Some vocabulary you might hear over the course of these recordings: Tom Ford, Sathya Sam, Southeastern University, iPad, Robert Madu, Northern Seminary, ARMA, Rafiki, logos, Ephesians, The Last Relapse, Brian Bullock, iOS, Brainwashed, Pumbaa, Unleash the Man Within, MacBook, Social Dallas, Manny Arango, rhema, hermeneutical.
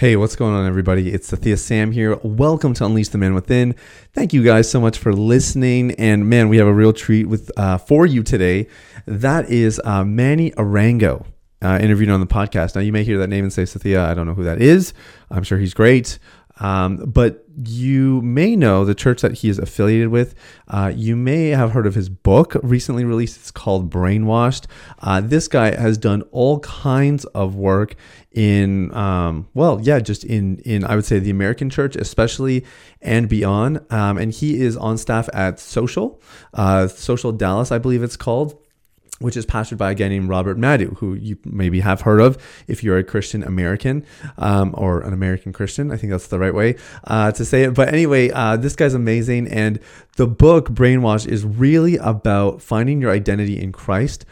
Hey, what's going on, everybody? It's Sathya Sam here. Welcome to Unleash the Man Within. Thank you guys so much for listening. And man, we have a real treat for you today. That is Manny Arango, interviewed on the podcast. Now, you may hear that name and say, Sathya, I don't know who that is. I'm sure he's great. But you may know the church that he is affiliated with. You may have heard of his book recently released. It's called Brainwashed. This guy has done all kinds of work in, just in I would say the American church, especially and beyond. And he is on staff at Social Dallas, I believe it's called, which is pastored by a guy named Robert Madu, who you maybe have heard of if you're a Christian American or an American Christian. I think that's the right way to say it. But anyway, this guy's amazing. And the book Brainwashed is really about finding your identity in Christ.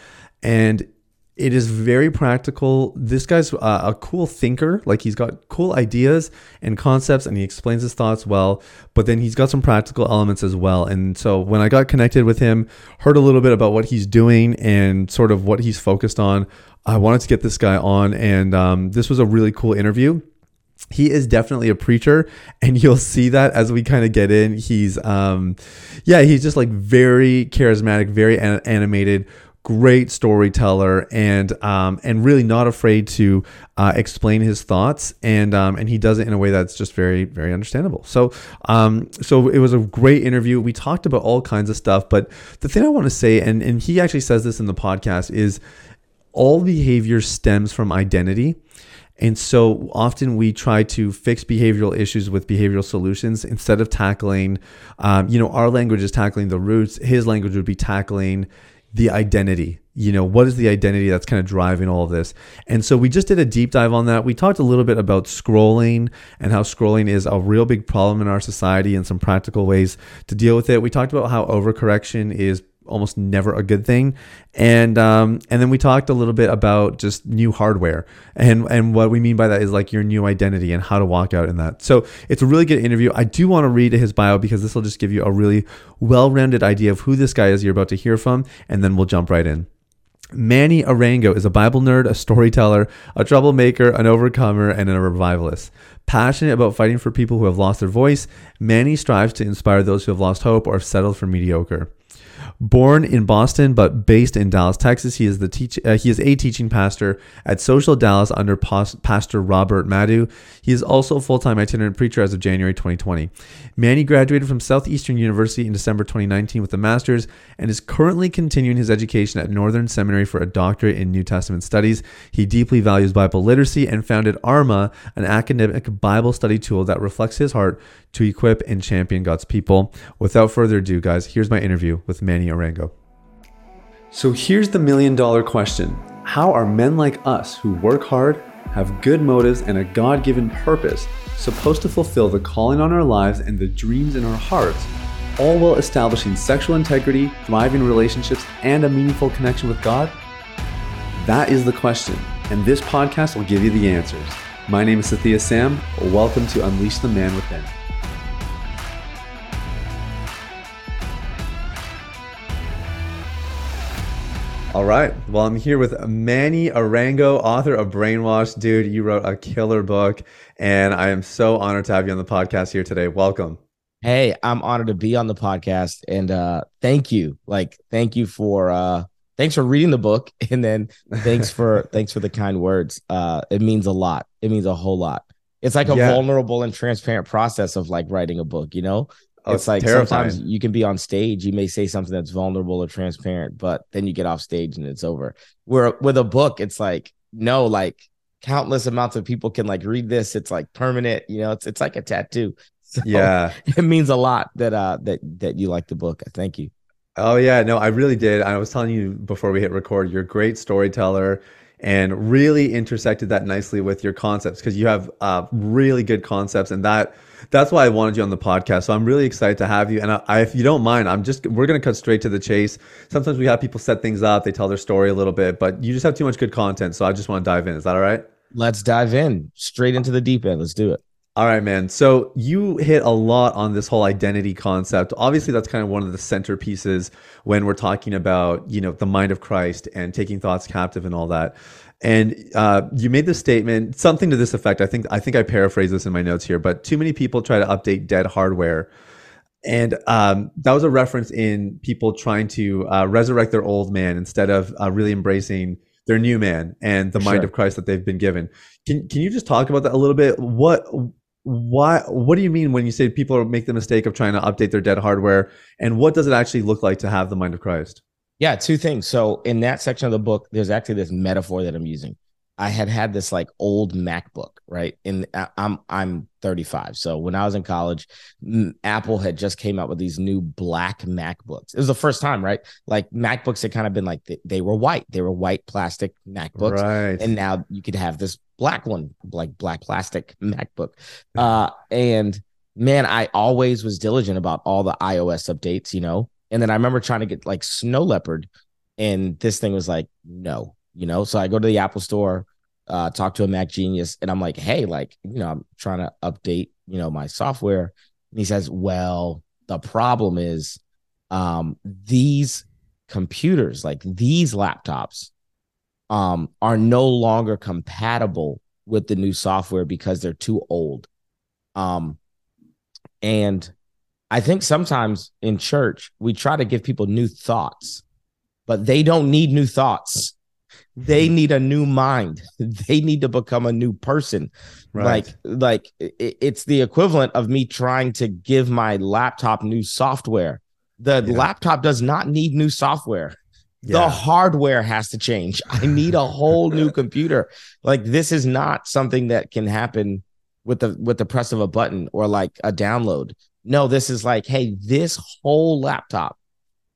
And it is very practical. This guy's a cool thinker. Like, he's got cool ideas and concepts, and he explains his thoughts well, but then he's got some practical elements as well. And so when I got connected with him, heard a little bit about what he's doing and sort of what he's focused on, I wanted to get this guy on, and this was a really cool interview. He is definitely a preacher, and you'll see that as we kind of get in. He's just like very charismatic, very animated, great storyteller, and really not afraid to explain his thoughts, and he does it in a way that's just very, very understandable. So it was a great interview. We talked about all kinds of stuff, but the thing I want to say, and he actually says this in the podcast, is all behavior stems from identity. And so often we try to fix behavioral issues with behavioral solutions instead of tackling, our language is tackling the roots. His language would be tackling the identity. What is the identity that's kind of driving all of this? And so we just did a deep dive on that. We talked a little bit about scrolling and how scrolling is a real big problem in our society and some practical ways to deal with it. We talked about how overcorrection is almost never a good thing. And then we talked a little bit about just new hardware, and what we mean by that is like your new identity and how to walk out in that. So it's a really good interview. I do want to read his bio because this will just give you a really well-rounded idea of who this guy is you're about to hear from, and then we'll jump right in. Manny Arango is a Bible nerd, a storyteller, a troublemaker, an overcomer, and a revivalist. Passionate about fighting for people who have lost their voice, Manny strives to inspire those who have lost hope or have settled for mediocre. Born in Boston but based in Dallas, Texas, he is a teaching pastor at Social Dallas under Pastor Robert Madu. He is also a full-time itinerant preacher as of January 2020. Manny graduated from Southeastern University in December 2019 with a master's and is currently continuing his education at Northern Seminary for a doctorate in New Testament studies. He deeply values Bible literacy and founded ARMA, an academic Bible study tool that reflects his heart to equip and champion God's people. Without further ado, guys, here's my interview with Manny Arango. So here's the million-dollar question. How are men like us who work hard, have good motives, and a God-given purpose supposed to fulfill the calling on our lives and the dreams in our hearts, all while establishing sexual integrity, thriving relationships, and a meaningful connection with God? That is the question, and this podcast will give you the answers. My name is Sathya Sam. Welcome to Unleash the Man Within. All right. Well, I'm here with Manny Arango, author of Brainwashed. Dude, you wrote a killer book, and I am so honored to have you on the podcast here today. Welcome. Hey, I'm honored to be on the podcast, and thank you. Thanks for reading the book, and then thanks for the kind words. It means a lot. It means a whole lot. It's like a vulnerable and transparent process of like writing a book, It's like terrifying. Sometimes you can be on stage, you may say something that's vulnerable or transparent, but then you get off stage and it's over. Where with a book, it's like, no, like countless amounts of people can like read this. It's like permanent, it's like a tattoo. So yeah, it means a lot that that you like the book. Thank you. Oh yeah, no, I really did. I was telling you before we hit record, you're a great storyteller, and really intersected that nicely with your concepts, because you have really good concepts, and that's why I wanted you on the podcast. So I'm really excited to have you. And I, if you don't mind, we're going to cut straight to the chase. Sometimes we have people set things up, they tell their story a little bit, but you just have too much good content. So I just want to dive in. Is that all right? Let's dive in straight into the deep end. Let's do it. All right, man. So you hit a lot on this whole identity concept. Obviously, that's kind of one of the centerpieces when we're talking about, the mind of Christ and taking thoughts captive and all that. And you made the statement, something to this effect. I think I paraphrased this in my notes here, but too many people try to update dead hardware. And that was a reference in people trying to resurrect their old man instead of really embracing their new man and the mind of Christ that they've been given. Can you just talk about that a little bit? What do you mean when you say people make the mistake of trying to update their dead hardware? And what does it actually look like to have the mind of Christ? Yeah, two things. So in that section of the book, there's actually this metaphor that I'm using. I had this like old MacBook, right? And I'm 35. So when I was in college, Apple had just came out with these new black MacBooks. It was the first time, right? Like MacBooks had kind of been like, they were white. They were white plastic MacBooks. Right. And now you could have this black one, like black plastic MacBook. And man, I always was diligent about all the iOS updates, you know? And then I remember trying to get like Snow Leopard, and this thing was like, no, you know? So I go to the Apple store, talk to a Mac genius, and I'm like, hey, like, you know, I'm trying to update, you know, my software. And he says, well, the problem is these computers, like these laptops are no longer compatible with the new software because they're too old. And I think sometimes in church, we try to give people new thoughts, but they don't need new thoughts. They need a new mind. They need to become a new person. Right. Like it's the equivalent of me trying to give my laptop new software. The laptop does not need new software. Yeah. The hardware has to change. I need a whole new computer. Like this is not something that can happen with the press of a button or like a download. No, this is like, hey, this whole laptop,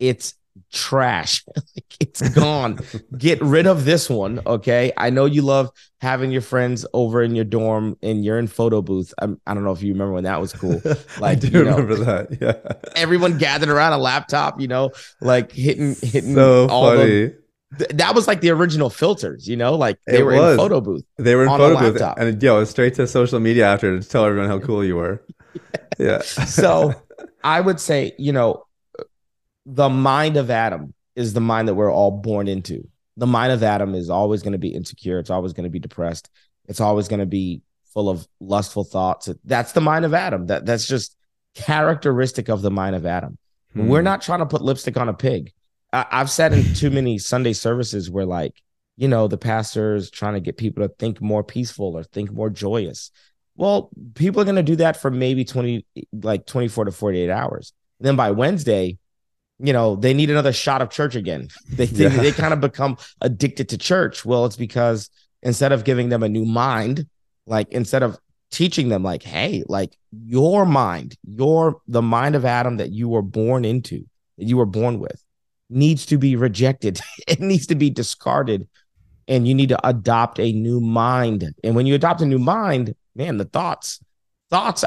it's trash. It's gone. Get rid of this one, okay? I know you love having your friends over in your dorm and you're in photo booth. I don't know if you remember when that was cool. Like, I do remember that, yeah. Everyone gathered around a laptop, you know, like hitting so all funny. That was like the original filters, you know, like they were in photo booth. They were in photo booth. And yo, straight to social media after to tell everyone how cool you were. Yeah. So I would say, you know, the mind of Adam is the mind that we're all born into. The mind of Adam is always going to be insecure. It's always going to be depressed. It's always going to be full of lustful thoughts. That's the mind of Adam. That's just characteristic of the mind of Adam. Hmm. We're not trying to put lipstick on a pig. I've sat in too many Sunday services where, like, you know, the pastor is trying to get people to think more peaceful or think more joyous. Well, people are going to do that for maybe 24 to 48 hours. And then by Wednesday, you know, they need another shot of church again. They kind of become addicted to church. Well, it's because instead of giving them a new mind, like instead of teaching them like, hey, like your mind, the mind of Adam that you were born into, that you were born with, needs to be rejected. It needs to be discarded. And you need to adopt a new mind. And when you adopt a new mind, man, the thoughts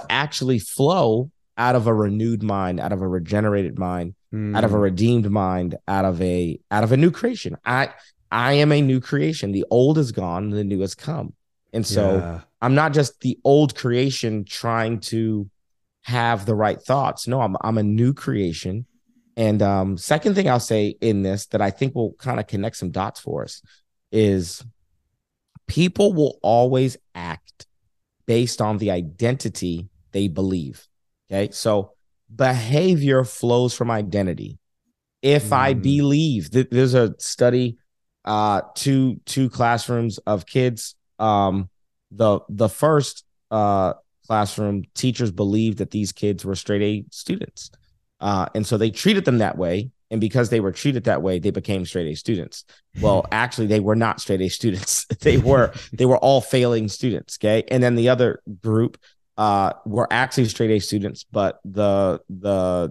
actually flow out of a renewed mind, out of a regenerated mind, out of a redeemed mind, out of a new creation. I am a new creation. The old is gone, the new has come. And so I'm not just the old creation trying to have the right thoughts. No, I'm a new creation. And second thing I'll say in this that I think will kind of connect some dots for us is people will always act based on the identity they believe. Okay, so behavior flows from identity. If I believe, there's a study, two classrooms of kids. The first classroom, teachers believed that these kids were straight A students. And so they treated them that way. And because they were treated that way, they became straight A students. Well, actually, they were not straight A students. They were all failing students. Okay. And then the other group were actually straight A students, but the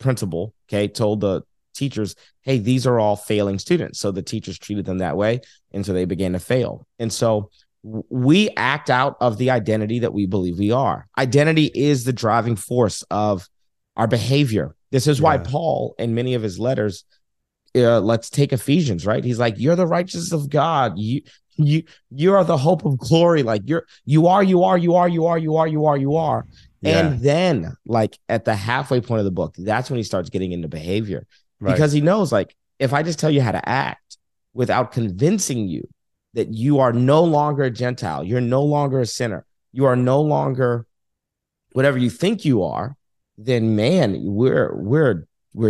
principal, okay, told the teachers, hey, these are all failing students. So the teachers treated them that way. And so they began to fail. And so we act out of the identity that we believe we are. Identity is the driving force of our behavior. This is why Paul, in many of his letters, let's take Ephesians, right? He's like, "You're the righteousness of God. You are the hope of glory. Like you are." Yeah. And then, like at the halfway point of the book, that's when he starts getting into behavior because he knows, like, if I just tell you how to act without convincing you, that you are no longer a Gentile. You're no longer a sinner. You are no longer whatever you think you are, then man, we're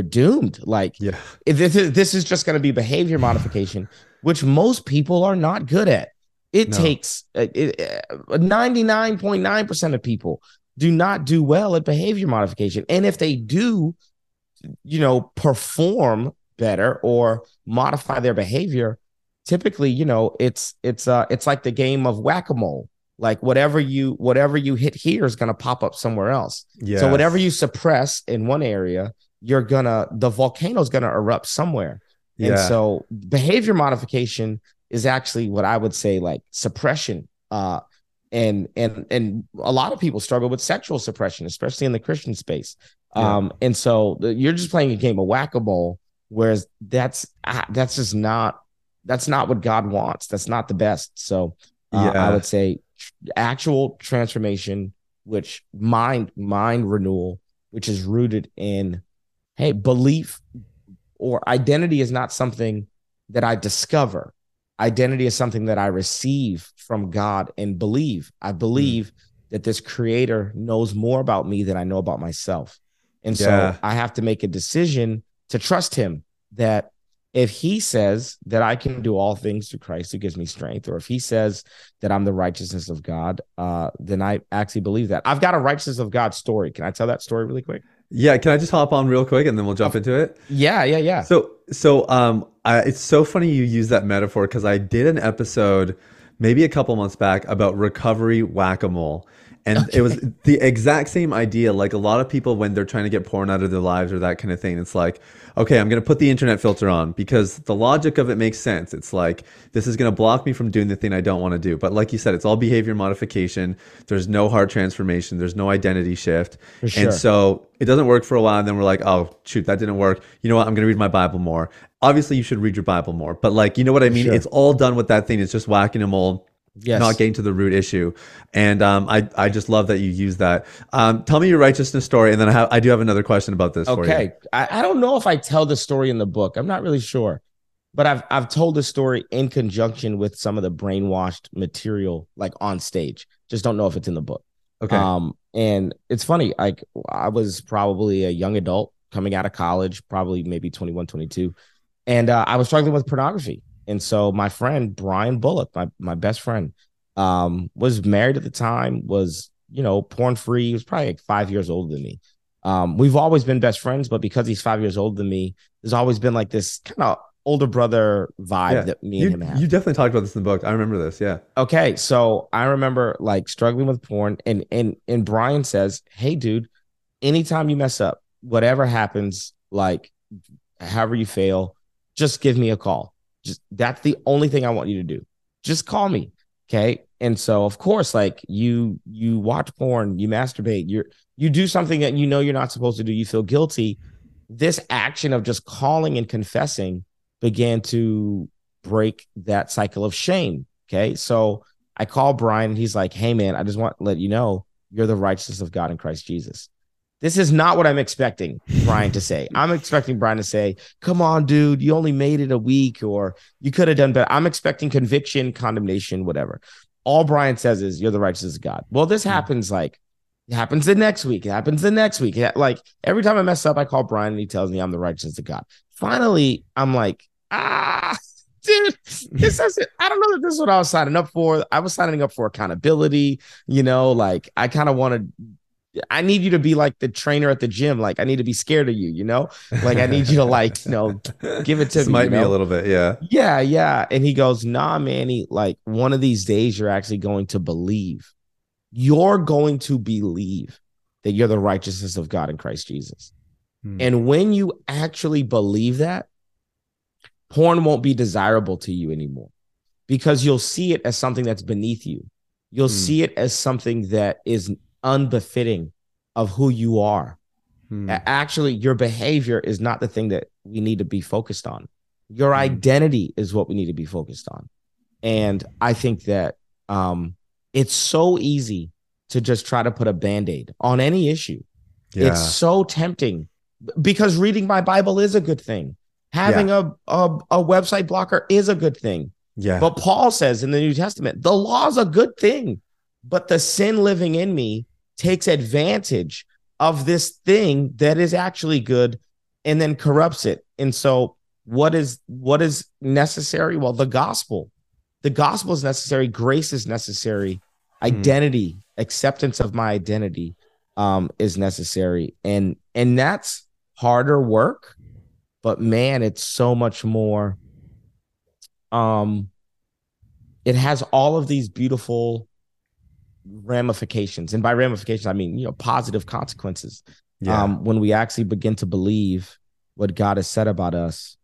doomed. Like, yeah. This is just going to be behavior modification, which most people are not good at. It takes 99.9% of people do not do well at behavior modification. And if they do, you know, perform better or modify their behavior, typically, you know, it's like the game of whack-a-mole. Like whatever you hit here is going to pop up somewhere else. Yes. So whatever you suppress in one area, the volcano is going to erupt somewhere. Yeah. And so behavior modification is actually what I would say like suppression. And a lot of people struggle with sexual suppression, especially in the Christian space. Yeah. And so you're just playing a game of whack-a-mole, whereas that's not what God wants. That's not the best. So I would say actual transformation, which mind renewal, which is rooted in, hey, belief or identity is not something that I discover. Identity is something that I receive from God and believe. I believe that this creator knows more about me than I know about myself. And so I have to make a decision to trust him, that if he says that I can do all things through Christ who gives me strength, or if he says that I'm the righteousness of God, then I actually believe that. I've got a righteousness of God story. Can I tell that story really quick? Yeah. Can I just hop on real quick and then we'll jump into it? Yeah. So it's so funny you use that metaphor, because I did an episode maybe a couple months back about recovery whack-a-mole. And It was the exact same idea. Like a lot of people, when they're trying to get porn out of their lives or that kind of thing, it's like, okay, I'm going to put the internet filter on because the logic of it makes sense. It's like, this is going to block me from doing the thing I don't want to do. But like you said, it's all behavior modification. There's no hard transformation. There's no identity shift. For sure. And so it doesn't work for a while. And then we're like, oh, shoot, that didn't work. You know what? I'm going to read my Bible more. Obviously, you should read your Bible more. But like, you know what I mean? Sure. It's all done with that thing. It's just whacking a mole. Yes. Not getting to the root issue. And I just love that you use that. Tell me your righteousness story, and then I do have another question about this for you. Okay. I don't know if I tell the story in the book. I'm not really sure. But I've told the story in conjunction with some of the brainwashed material, like on stage. Just don't know if it's in the book. Okay. And it's funny. Like I was probably a young adult coming out of college, probably maybe 21, 22. And I was struggling with pornography. And so my friend, Brian Bullock, my best friend, was married at the time, was, you know, porn free. He was probably like 5 years older than me. We've always been best friends, but because he's 5 years older than me, there's always been like this kind of older brother vibe that me and him have. You definitely talked about this in the book. I remember this. Yeah. Okay. So I remember like struggling with porn, and Brian says, hey dude, anytime you mess up, whatever happens, like however you fail, just give me a call. Just, that's the only thing I want you to do. Just call me. Okay. And so of course, like you watch porn, you masturbate, you do something that you know you're not supposed to do. You feel guilty. This action of just calling and confessing began to break that cycle of shame. Okay. So I call Brian and he's like, hey man, I just want to let you know you're the righteousness of God in Christ Jesus. This is not what I'm expecting Brian to say. I'm expecting Brian to say, come on, dude, you only made it a week, or you could have done better. I'm expecting conviction, condemnation, whatever. All Brian says is, you're the righteousness of God. Well, this happens like, it happens the next week. It happens the next week. Like every time I mess up, I call Brian and he tells me I'm the righteousness of God. Finally, I'm like, dude, I don't know that this is what I was signing up for. I was signing up for accountability. You know, like I kind of wanted... I need you to be like the trainer at the gym. Like I need to be scared of you, you know, like I need you to like, you know, give it to me. Might be a little bit. Yeah. Yeah. Yeah. And he goes, nah, Manny, like one of these days you're actually going to believe. You're going to believe that you're the righteousness of God in Christ Jesus. And when you actually believe that, porn won't be desirable to you anymore, because you'll see it as something that's beneath you. You'll see it as something that is unbefitting of who you are. Actually, your behavior is not the thing that we need to be focused on. Your identity is what we need to be focused on. And I think that it's so easy to just try to put a band-aid on any issue. It's so tempting, because reading my Bible is a good thing. Having a website blocker is a good thing. Yeah. But Paul says in the New Testament, the law is a good thing, but the sin living in me takes advantage of this thing that is actually good and then corrupts it. And so what is necessary? Well, the gospel is necessary. Grace is necessary. Identity, acceptance of my identity is necessary. And that's harder work, but man, it's so much more. It has all of these beautiful ramifications, and by ramifications I mean positive consequences. Yeah. When we actually begin to believe what God has said about us,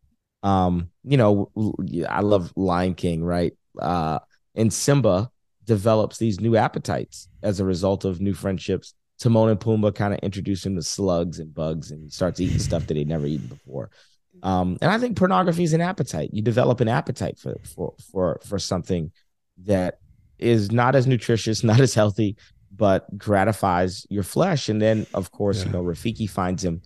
I love Lion King, right? And Simba develops these new appetites as a result of new friendships. Timon and Pumbaa kind of introduce him to slugs and bugs, and he starts eating stuff that he'd never eaten before. And I think pornography is an appetite. You develop an appetite for something that is not as nutritious, not as healthy, but gratifies your flesh. And then, of course, Rafiki finds him.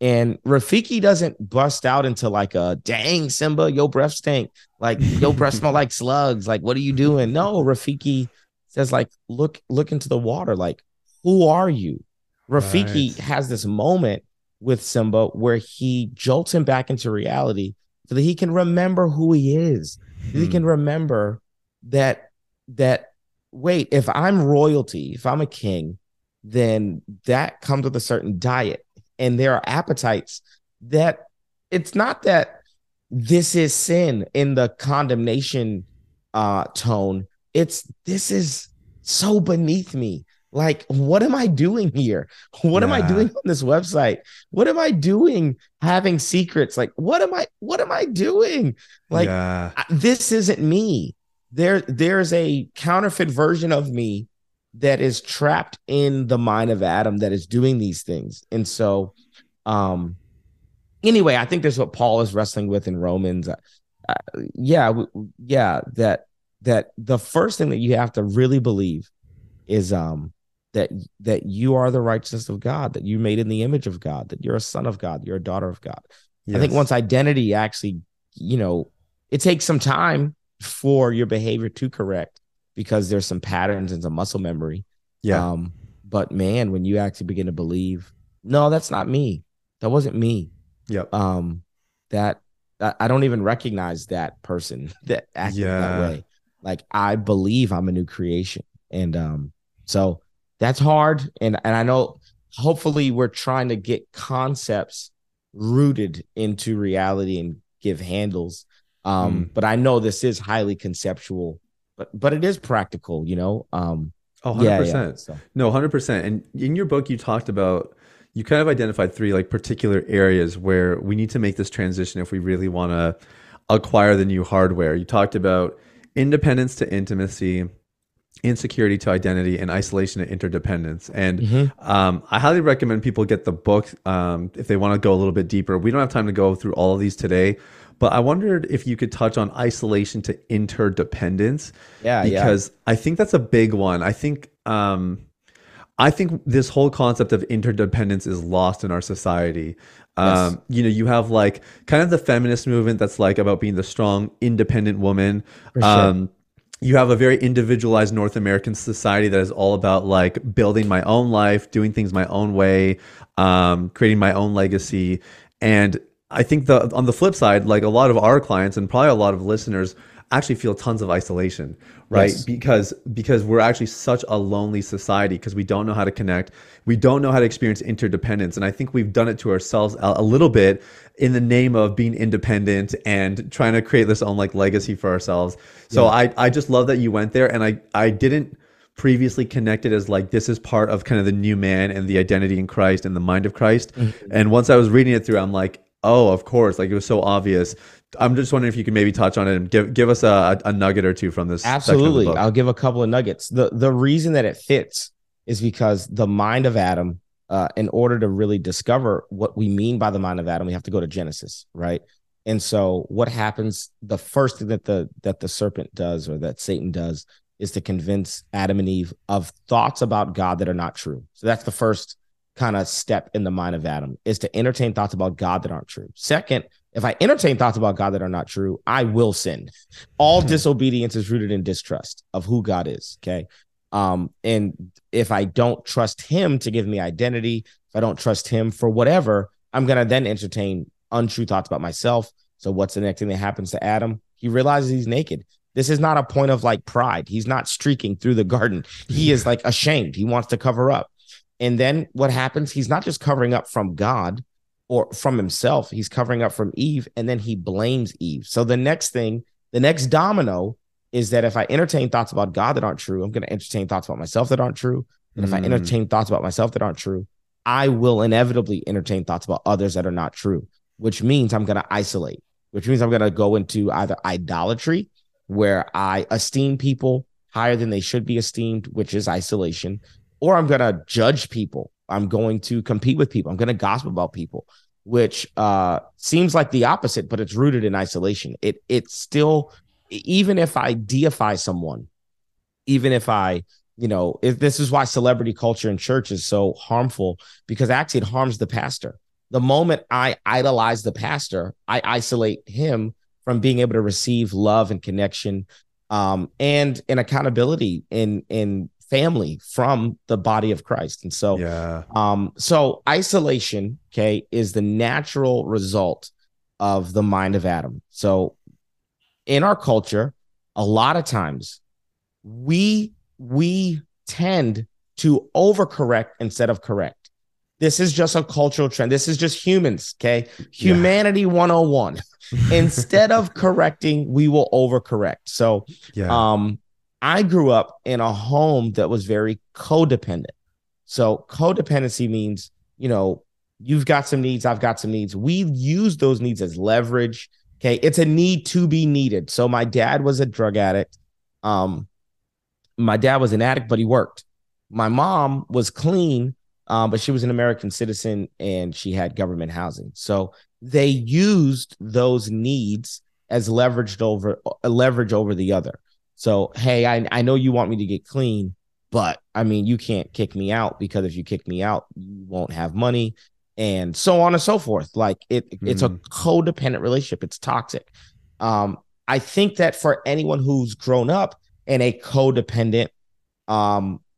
And Rafiki doesn't bust out into like a, dang, Simba, your breath stink. Like, your breath smell like slugs. Like, what are you doing? No, Rafiki says, like, look into the water. Like, who are you? Rafiki has this moment with Simba where he jolts him back into reality so that he can remember who he is. Mm. He can remember that, wait, if I'm royalty, if I'm a king, then that comes with a certain diet. And there are appetites that it's not that this is sin in the condemnation tone. It's this is so beneath me. Like, what am I doing here? What am I doing on this website? What am I doing having secrets? Like, what am I doing? Like, this isn't me. There's a counterfeit version of me that is trapped in the mind of Adam that is doing these things. And so anyway, I think that's what Paul is wrestling with in Romans. That the first thing that you have to really believe is that you are the righteousness of God, that you're made in the image of God, that you're a son of God, you're a daughter of God. Yes. I think once identity actually, it takes some time for your behavior to correct because there's some patterns and some muscle memory. Yeah. But man, when you actually begin to believe, no, that's not me. That wasn't me. Yep. That I don't even recognize that person that acted that way. Like, I believe I'm a new creation. And so that's hard. And I know hopefully we're trying to get concepts rooted into reality and give handles. But I know this is highly conceptual, but it is practical, 100%. So. No, 100%. And in your book, you talked about, you kind of identified three like particular areas where we need to make this transition if we really want to acquire the new hardware. You talked about independence to intimacy, insecurity to identity, and isolation to interdependence. And I highly recommend people get the book if they want to go a little bit deeper. We don't have time to go through all of these today, but I wondered if you could touch on isolation to interdependence. I think that's a big one. I think this whole concept of interdependence is lost in our society. Yes. You have like kind of the feminist movement that's like about being the strong, independent woman. For sure. You have a very individualized North American society that is all about like building my own life, doing things my own way, creating my own legacy. And I think on the flip side, like a lot of our clients and probably a lot of listeners actually feel tons of isolation, right? Yes. Because we're actually such a lonely society because we don't know how to connect. We don't know how to experience interdependence. And I think we've done it to ourselves a little bit in the name of being independent and trying to create this own like legacy for ourselves. So I just love that you went there, and I didn't previously connect it as like, this is part of kind of the new man and the identity in Christ and the mind of Christ. Mm-hmm. And once I was reading it through, I'm like, oh, of course. Like, it was so obvious. I'm just wondering if you can maybe touch on it and give us a nugget or two from this. Absolutely. I'll give a couple of nuggets. The reason that it fits is because the mind of Adam, in order to really discover what we mean by the mind of Adam, we have to go to Genesis, right? And so what happens, the first thing that the serpent does, or that Satan does, is to convince Adam and Eve of thoughts about God that are not true. So that's the first kind of step in the mind of Adam, is to entertain thoughts about God that aren't true. Second, If I entertain thoughts about God that are not true, I will sin. All disobedience is rooted in distrust of who God is. Okay. And if I don't trust him to give me identity, if I don't trust him for whatever, I'm going to then entertain untrue thoughts about myself. So what's the next thing that happens to Adam? He realizes he's naked. This is not a point of like pride. He's not streaking through the garden. He is like ashamed. He wants to cover up. And then what happens? He's not just covering up from God or from himself. He's covering up from Eve, and then he blames Eve. So the next thing, the next domino is that if I entertain thoughts about God that aren't true, I'm going to entertain thoughts about myself that aren't true. And if I entertain thoughts about myself that aren't true, I will inevitably entertain thoughts about others that are not true, which means I'm going to isolate, which means I'm going to go into either idolatry, where I esteem people higher than they should be esteemed, which is isolation, or I'm going to judge people. I'm going to compete with people. I'm going to gossip about people, which seems like the opposite, but it's rooted in isolation. It's still, even if I deify someone, even if I, you know, if this is why celebrity culture in church is so harmful, because actually it harms the pastor. The moment I idolize the pastor, I isolate him from being able to receive love and connection and an accountability in family from the body of Christ. And so, so isolation, okay, is the natural result of the mind of Adam. So in our culture, a lot of times we tend to overcorrect instead of correct. This is just a cultural trend. This is just humans, okay? Humanity 101. Instead of correcting, we will overcorrect. So I grew up in a home that was very codependent. So codependency means, you know, you've got some needs, I've got some needs. We use those needs as leverage, okay? It's a need to be needed. So my dad was a drug addict. My dad was an addict, but he worked. My mom was clean, but she was an American citizen and she had government housing. So they used those needs as leverage over the other. So, hey, I know you want me to get clean, but I mean, you can't kick me out because if you kick me out, you won't have money and so on and so forth. Like it's a codependent relationship. It's toxic. I think that for anyone who's grown up in a codependent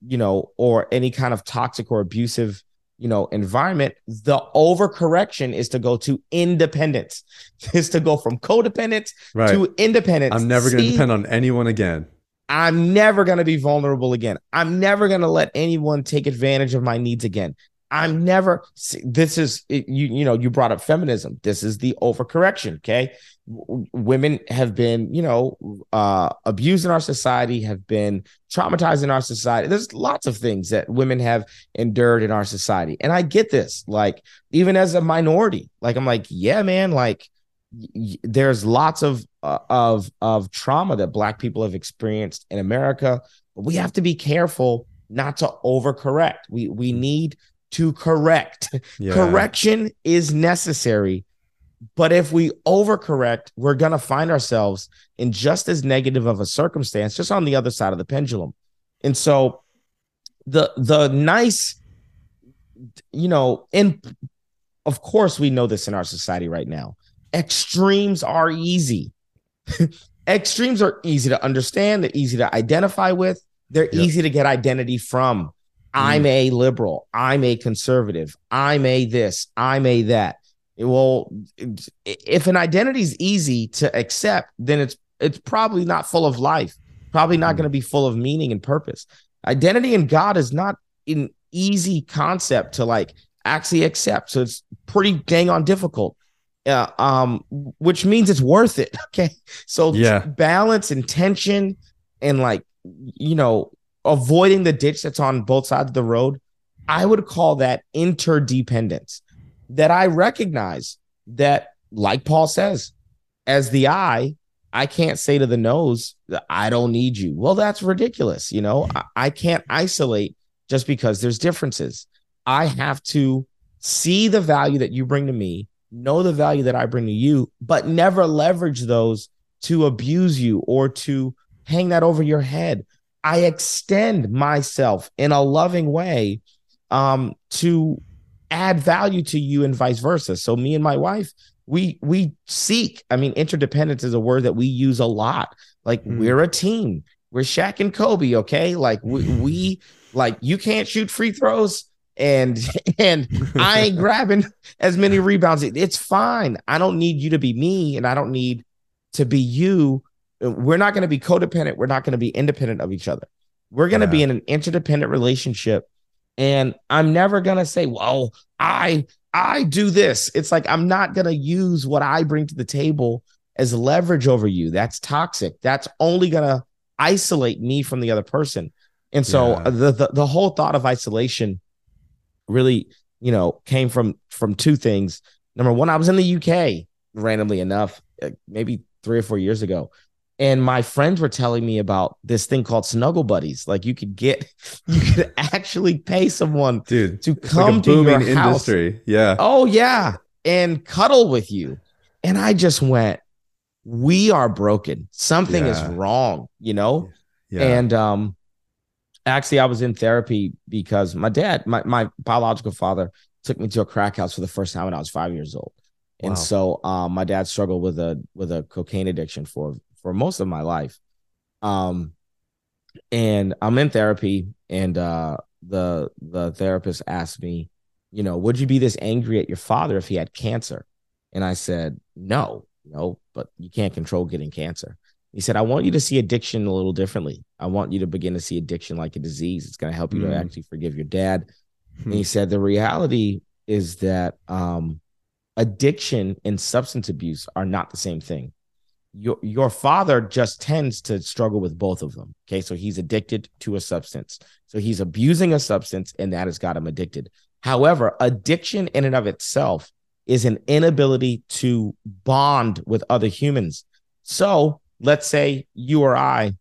you know, or any kind of toxic or abusive, you know, environment, the overcorrection is to go to independence, is to go from codependence to independence. I'm never going to depend on anyone again. I'm never going to be vulnerable again. I'm never going to let anyone take advantage of my needs again. I'm never, this is, you know, you brought up feminism. This is the overcorrection, okay? Women have been, you know, abused in our society, have been traumatized in our society. There's lots of things that women have endured in our society. And I get this, like, even as a minority, like, I'm like, yeah, man, like, there's lots of trauma that Black people have experienced in America. But we have to be careful not to overcorrect. We need to correct. Correction is necessary. But if we overcorrect, we're going to find ourselves in just as negative of a circumstance, just on the other side of the pendulum. And so the nice, you know, and of course we know this in our society right now, extremes are easy. Extremes are easy to understand. They're easy to identify with. They're easy to get identity from. I'm a liberal. I'm a conservative. I'm a this. I'm a that. Well, if an identity is easy to accept, then it's probably not full of life, probably not going to be full of meaning and purpose. Identity in God is not an easy concept to like actually accept. So it's pretty dang on difficult, which means it's worth it. Okay. So balance and tension and like, you know, avoiding the ditch that's on both sides of the road, I would call that interdependence. That I recognize that, like Paul says, as the I can't say to the nose, I don't need you. Well, that's ridiculous. You know, I can't isolate just because there's differences. I have to see the value that you bring to me, know the value that I bring to you, but never leverage those to abuse you or to hang that over your head. I extend myself in a loving way to add value to you and vice versa. So me and my wife we seek. I mean, interdependence is a word that we use a lot. Like we're a team. We're Shaq and Kobe. Okay. Like we like you can't shoot free throws and I ain't grabbing as many rebounds. It's fine. I don't need you to be me and I don't need to be you. We're not going to be codependent. We're not going to be independent of each other. We're going to be in an interdependent relationship. And I'm never going to say, well, I do this. It's like, I'm not going to use what I bring to the table as leverage over you. That's toxic. That's only going to isolate me from the other person. And so the whole thought of isolation really, you know, came from two things. Number one, I was in the UK, randomly enough, maybe 3 or 4 years ago. And my friends were telling me about this thing called Snuggle Buddies. Like you could actually pay someone to come like to your house. Industry. Yeah. Oh yeah. And cuddle with you. And I just went, we are broken. Something is wrong, you know? Yeah. And, actually I was in therapy because my dad, my biological father took me to a crack house for the first time when I was 5 years old. And so, my dad struggled with a cocaine addiction for most of my life. And I'm in therapy and the therapist asked me, you know, would you be this angry at your father if he had cancer? And I said, no, but you can't control getting cancer. He said, I want you to see addiction a little differently. I want you to begin to see addiction like a disease. It's going to help you to actually forgive your dad. And he said, the reality is that addiction and substance abuse are not the same thing. Your father just tends to struggle with both of them. Okay. So he's addicted to a substance. So he's abusing a substance and that has got him addicted. However, addiction in and of itself is an inability to bond with other humans. So let's say you or I,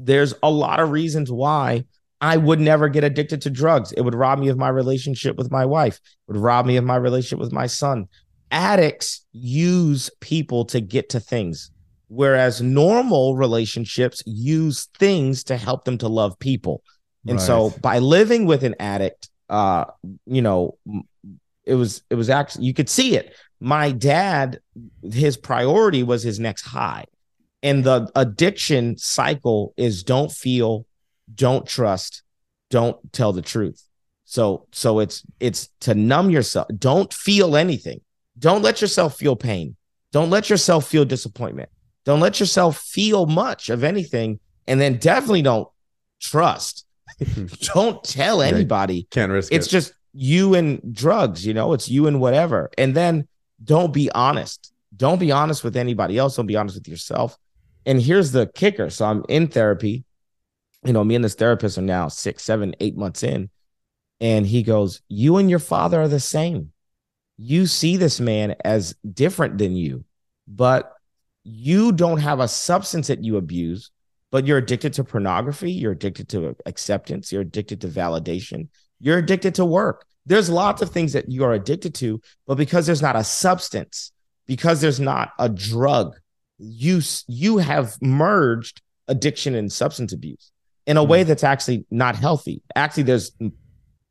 there's a lot of reasons why I would never get addicted to drugs. It would rob me of my relationship with my wife. It would rob me of my relationship with my son. Addicts use people to get to things, whereas normal relationships use things to help them to love people. And so by living with an addict, you know, it was actually, you could see it. My dad, his priority was his next high. And the addiction cycle is don't feel, don't trust, don't tell the truth. So it's to numb yourself. Don't feel anything. Don't let yourself feel pain. Don't let yourself feel disappointment. Don't let yourself feel much of anything. And then definitely don't trust. Don't tell anybody. Yeah, can't risk it. It's just you and drugs, you know, it's you and whatever. And then don't be honest. Don't be honest with anybody else. Don't be honest with yourself. And here's the kicker. So I'm in therapy. You know, me and this therapist are now 6, 7, 8 months in. And he goes, you and your father are the same. You see this man as different than you, but you don't have a substance that you abuse, but you're addicted to pornography. You're addicted to acceptance. You're addicted to validation. You're addicted to work. There's lots of things that you are addicted to, but because there's not a substance, because there's not a drug, you have merged addiction and substance abuse in a way that's actually not healthy. Actually, there's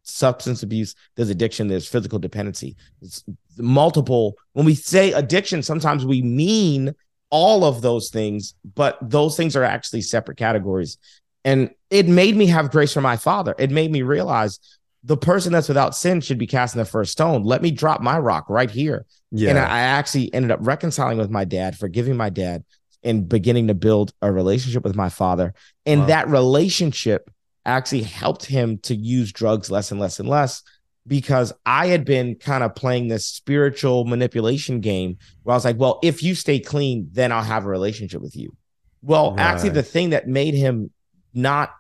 substance abuse, there's addiction, there's physical dependency. It's multiple. When we say addiction, sometimes we mean all of those things, but those things are actually separate categories. And it made me have grace for my father. It made me realize the person that's without sin should be casting the first stone. Let me drop my rock right here. Yeah. And I actually ended up reconciling with my dad, forgiving my dad, and beginning to build a relationship with my father. And that relationship actually helped him to use drugs less and less and less, because I had been kind of playing this spiritual manipulation game where I was like, well, if you stay clean, then I'll have a relationship with you. Well, actually, the thing that made him not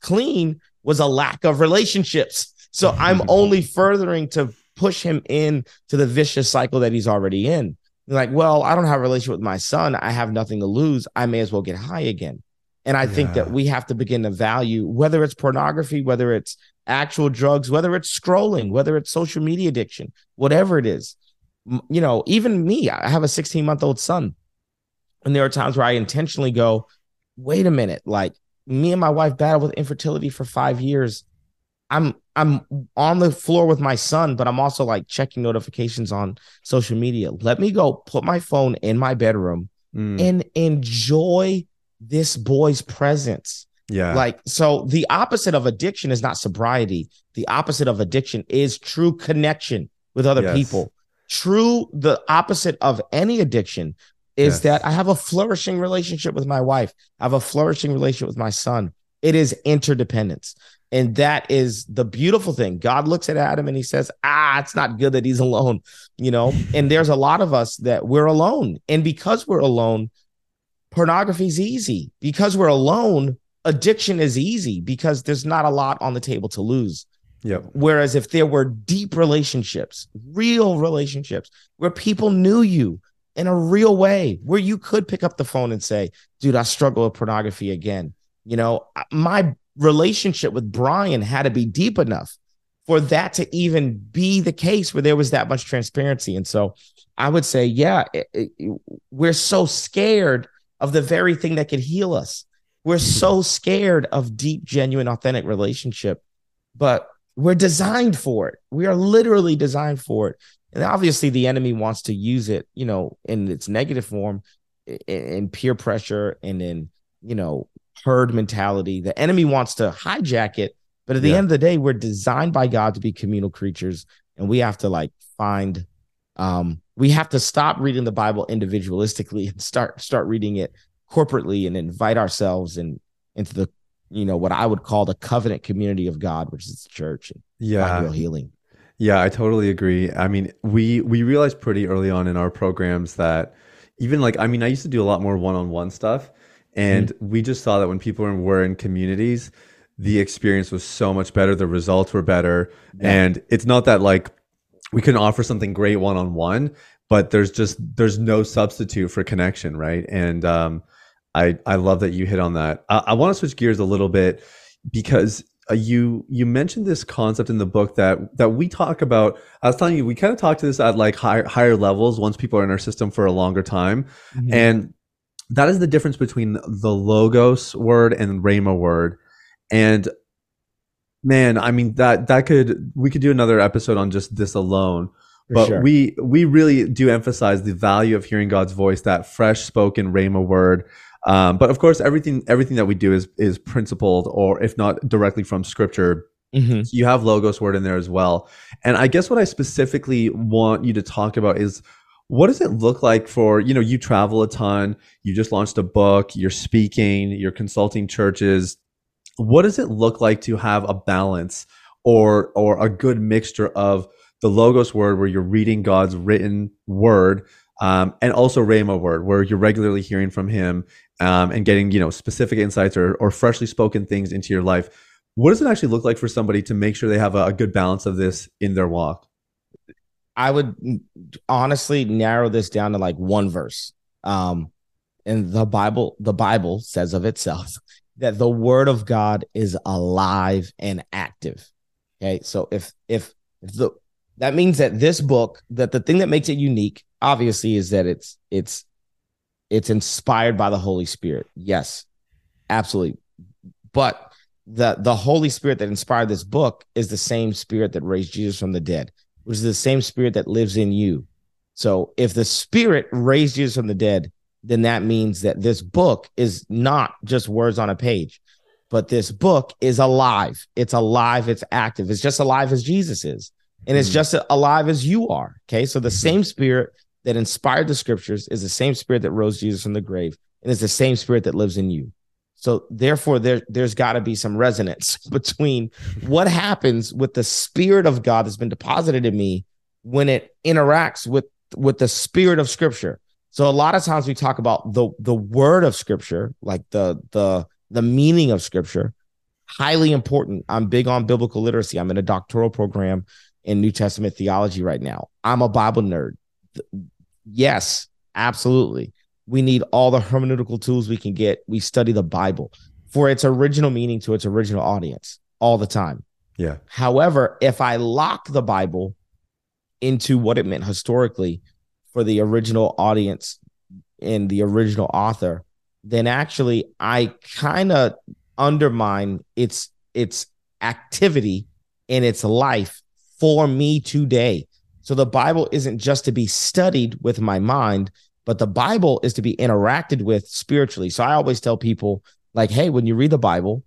clean was a lack of relationships. So I'm only furthering to push him in to the vicious cycle that he's already in. And like, well, I don't have a relationship with my son. I have nothing to lose. I may as well get high again. And I think that we have to begin to value, whether it's pornography, whether it's actual drugs, whether it's scrolling, whether it's social media addiction, whatever it is. You know, even me, I have a 16-month-old son. And there are times where I intentionally go, wait a minute, like me and my wife battled with infertility for 5 years. I'm on the floor with my son, but I'm also like checking notifications on social media. Let me go put my phone in my bedroom and enjoy this boy's presence. Yeah. Like, so the opposite of addiction is not sobriety. The opposite of addiction is true connection with other people. True. The opposite of any addiction is that I have a flourishing relationship with my wife. I have a flourishing relationship with my son. It is interdependence. And that is the beautiful thing. God looks at Adam and he says, it's not good that he's alone, you know? And there's a lot of us that we're alone. And because we're alone, pornography is easy. Because we're alone, addiction is easy because there's not a lot on the table to lose. Yep. Whereas if there were deep relationships, real relationships where people knew you in a real way, where you could pick up the phone and say, dude, I struggle with pornography again. You know, my relationship with Brian had to be deep enough for that to even be the case where there was that much transparency. And so I would say, we're so scared of the very thing that could heal us. We're so scared of deep, genuine, authentic relationship, but we're designed for it. We are literally designed for it. And obviously the enemy wants to use it, you know, in its negative form, in peer pressure and in, you know, herd mentality. The enemy wants to hijack it, but at the end of the day, we're designed by God to be communal creatures, and we have to like find, we have to stop reading the Bible individualistically and start reading it corporately and invite ourselves into the, you know, what I would call the covenant community of God, which is the church, and real healing. Yeah, I totally agree. I mean, we realized pretty early on in our programs that even like, I mean, I used to do a lot more one-on-one stuff. And we just saw that when people were in communities, the experience was so much better. The results were better. Yeah. And it's not that like we can offer something great one-on-one, but there's no substitute for connection. Right. And I love that you hit on that. I want to switch gears a little bit because you mentioned this concept in the book that we talk about. I was telling you, we kind of talk to this at like higher levels once people are in our system for a longer time. Mm-hmm. And that is the difference between the logos word and rhema word. And man, I mean, we could do another episode on just this alone, but sure. we really do emphasize the value of hearing God's voice, that fresh spoken rhema word. But of course, everything that we do is principled, or if not directly from scripture, so you have logos word in there as well. And I guess what I specifically want you to talk about is, what does it look like for, you know, you travel a ton, you just launched a book, you're speaking, you're consulting churches. What does it look like to have a balance or a good mixture of the logos word, where you're reading God's written word, and also rhema word, where you're regularly hearing from him, and getting, you know, specific insights or freshly spoken things into your life? What does it actually look like for somebody to make sure they have a good balance of this in their walk? I would honestly narrow this down to like one verse. And the Bible says of itself that the word of God is alive and active. Okay. So if that means that this book, that the thing that makes it unique, obviously, is that it's inspired by the Holy Spirit. Yes, absolutely. But the Holy Spirit that inspired this book is the same spirit that raised Jesus from the dead, which is the same spirit that lives in you. So if the spirit raised Jesus from the dead, then that means that this book is not just words on a page, but this book is alive. It's alive. It's active. It's just alive as Jesus is. And it's just alive as you are. Okay. So the same spirit that inspired the scriptures is the same spirit that rose Jesus from the grave. And it's the same spirit that lives in you. So therefore, there's got to be some resonance between what happens with the Spirit of God that's been deposited in me when it interacts with the Spirit of Scripture. So a lot of times we talk about the word of Scripture, like the meaning of Scripture, highly important. I'm big on biblical literacy. I'm in a doctoral program in New Testament theology right now. I'm a Bible nerd. Yes, absolutely. We need all the hermeneutical tools we can get. We study the Bible for its original meaning to its original audience all the time. Yeah. However, if I lock the Bible into what it meant historically for the original audience and the original author, then actually I kind of undermine its activity in its life for me today. So the Bible isn't just to be studied with my mind, but the Bible is to be interacted with spiritually. So I always tell people, like, hey, when you read the Bible,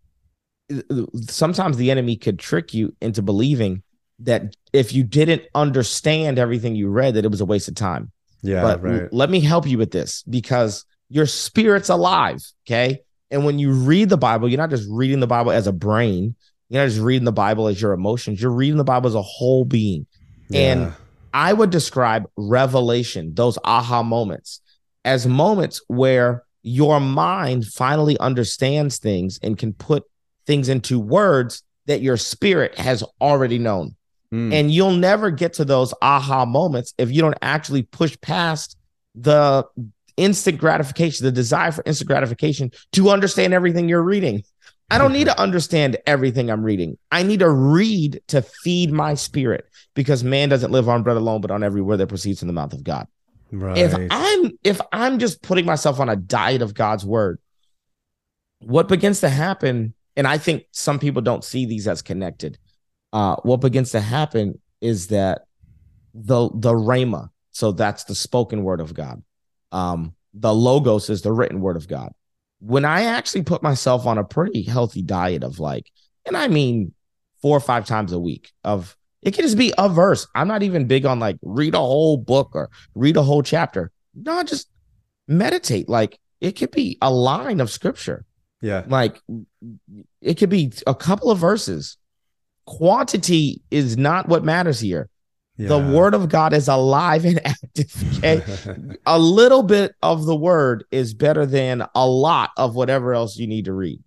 sometimes the enemy could trick you into believing that if you didn't understand everything you read, that it was a waste of time. Yeah, but right. Let me help you with this, because your spirit's alive, okay? And when you read the Bible, you're not just reading the Bible as a brain. You're not just reading the Bible as your emotions. You're reading the Bible as a whole being. Yeah. And I would describe revelation, those aha moments, as moments where your mind finally understands things and can put things into words that your spirit has already known. And you'll never get to those aha moments if you don't actually push past the instant gratification, the desire for instant gratification to understand everything you're reading. I don't need to understand everything I'm reading. I need to read to feed my spirit, because man doesn't live on bread alone, but on every word that proceeds from the mouth of God. Right. If I'm just putting myself on a diet of God's word, what begins to happen, and I think some people don't see these as connected, what begins to happen is that the rhema, so that's the spoken word of God. The logos is the written word of God. When I actually put myself on a pretty healthy diet of, like, and I mean 4 or 5 times a week, of, it can just be a verse. I'm not even big on like read a whole book or read a whole chapter. No, just meditate. Like, it could be a line of scripture. Yeah. Like, it could be a couple of verses. Quantity is not what matters here. Yeah. The word of God is alive and active. Okay? A little bit of the word is better than a lot of whatever else you need to read.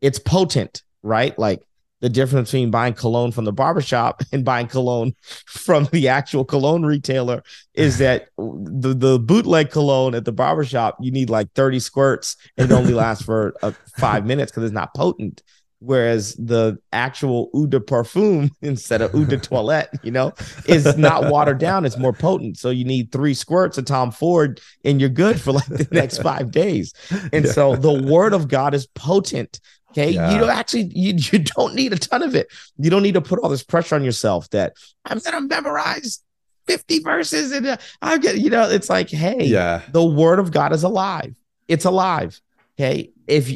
It's potent, right? Like, the difference between buying cologne from the barbershop and buying cologne from the actual cologne retailer is that the bootleg cologne at the barbershop, you need like 30 squirts and it only lasts for 5 minutes because it's not potent. Whereas the actual eau de parfum instead of eau de toilette, you know, is not watered down. It's more potent. So you need 3 squirts of Tom Ford and you're good for like the next 5 days. And so the word of God is potent. Okay. Yeah. You don't actually, you don't need a ton of it. You don't need to put all this pressure on yourself that I'm going to memorize 50 verses. And I'm getting, you know, it's like, hey, the word of God is alive. It's alive. Okay. If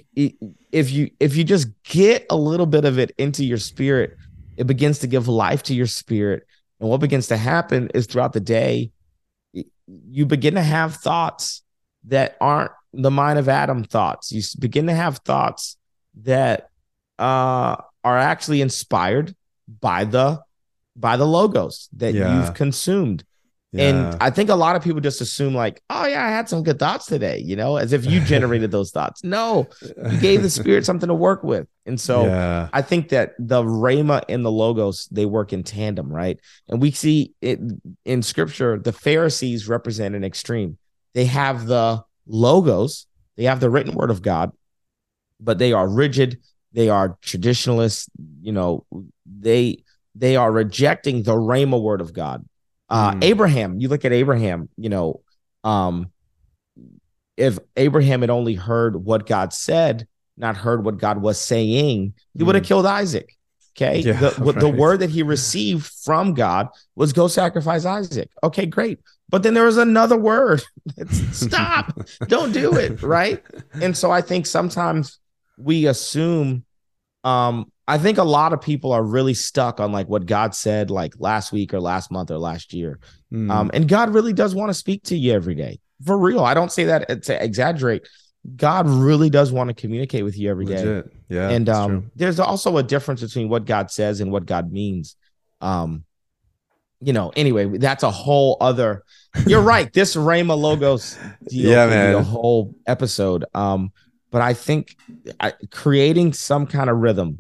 you just get a little bit of it into your spirit, it begins to give life to your spirit. And what begins to happen is throughout the day, you begin to have thoughts that aren't the mind of Adam thoughts. You begin to have thoughts that are actually inspired by the logos that you've consumed. Yeah. And I think a lot of people just assume, like, oh, yeah, I had some good thoughts today, you know, as if you generated those thoughts. No, you gave the spirit something to work with. And so I think that the rhema and the logos, they work in tandem, right? And we see it in scripture, the Pharisees represent an extreme. They have the logos, they have the written word of God, but they are rigid, they are traditionalists, you know, they are rejecting the rhema word of God. Abraham, you look at Abraham, you know, if Abraham had only heard what God said, not heard what God was saying, he would have killed Isaac. Okay. Yeah, the word that he received from God was go sacrifice Isaac. Okay, great. But then there was another word. Stop. Don't do it. Right. And so I think sometimes we assume, I think a lot of people are really stuck on like what God said like last week or last month or last year. And God really does want to speak to you every day. For real. I don't say that to exaggerate. God really does want to communicate with you every day. Yeah. And there's also a difference between what God says and what God means. You know, anyway, that's a whole other. You're right. This Rhema Logos deal can be a whole episode. But I think creating some kind of rhythm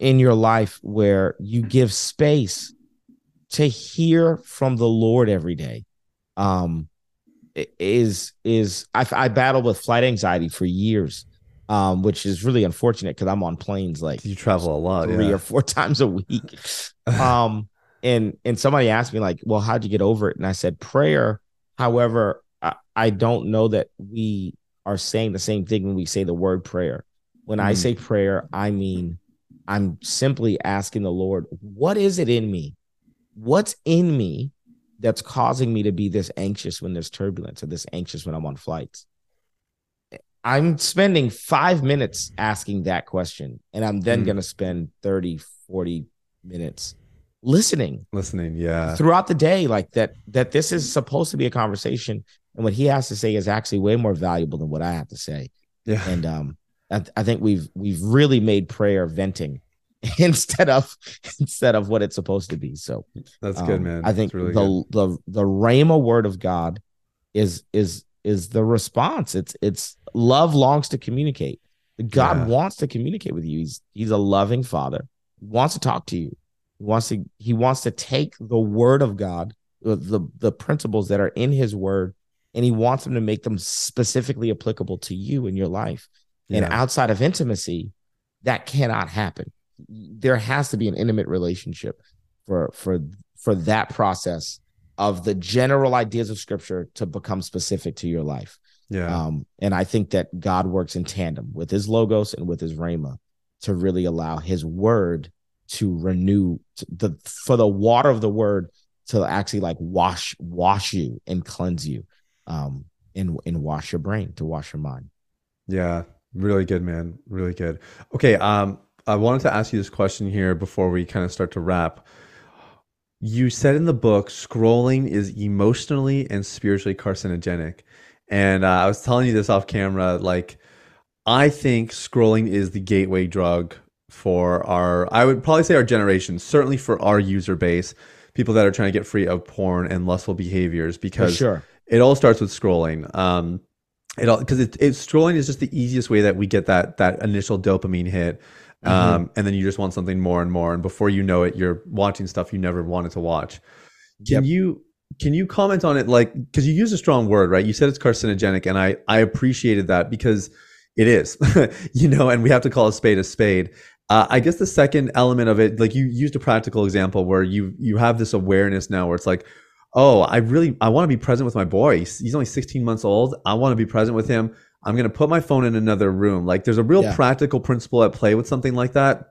in your life where you give space to hear from the Lord every day I battled with flight anxiety for years, which is really unfortunate because I'm on planes like you travel a lot 3 or 4 times a week. And somebody asked me like, well, how'd you get over it? And I said prayer. However, I don't know that we are saying the same thing when we say the word prayer. When I say prayer, I mean I'm simply asking the Lord, what is it in me? What's in me that's causing me to be this anxious when there's turbulence, or this anxious when I'm on flights? I'm spending 5 minutes asking that question, and I'm then going to spend 30, 40 minutes listening throughout the day, like that this is supposed to be a conversation, and what he has to say is actually way more valuable than what I have to say. Yeah. And I think we've really made prayer venting instead of what it's supposed to be. So that's good, man. I think really the Rhema word of God is the response. It's love longs to communicate. God wants to communicate with you. He's a loving father. He wants to talk to you. He wants to take the word of God, the principles that are in his word, and he wants them to make them specifically applicable to you in your life. Yeah. And outside of intimacy, that cannot happen. There has to be an intimate relationship for that process of the general ideas of scripture to become specific to your life. Yeah. And I think that God works in tandem with his logos and with his rhema to really allow his word to renew, for the water of the word to actually like wash you and cleanse you, and wash your brain, to wash your mind. Yeah. Really good, man. Really good. Okay. I wanted to ask you this question here before we kind of start to wrap. You said in the book, scrolling is emotionally and spiritually carcinogenic. And I was telling you this off camera, like, I think scrolling is the gateway drug for I would probably say our generation, certainly for our user base, people that are trying to get free of porn and lustful behaviors, because it all starts with scrolling. Scrolling is just the easiest way that we get that initial dopamine hit. And then you just want something more and more. And before you know it, you're watching stuff you never wanted to watch. Can you comment on it? Like, because you used a strong word, right? You said it's carcinogenic, and I appreciated that because it is, and we have to call a spade a spade. I guess the second element of it, like you used a practical example where you have this awareness now where it's like, oh, I want to be present with my boy. He's only 16 months old. I want to be present with him. I'm going to put my phone in another room. Like, there's a real practical principle at play with something like that.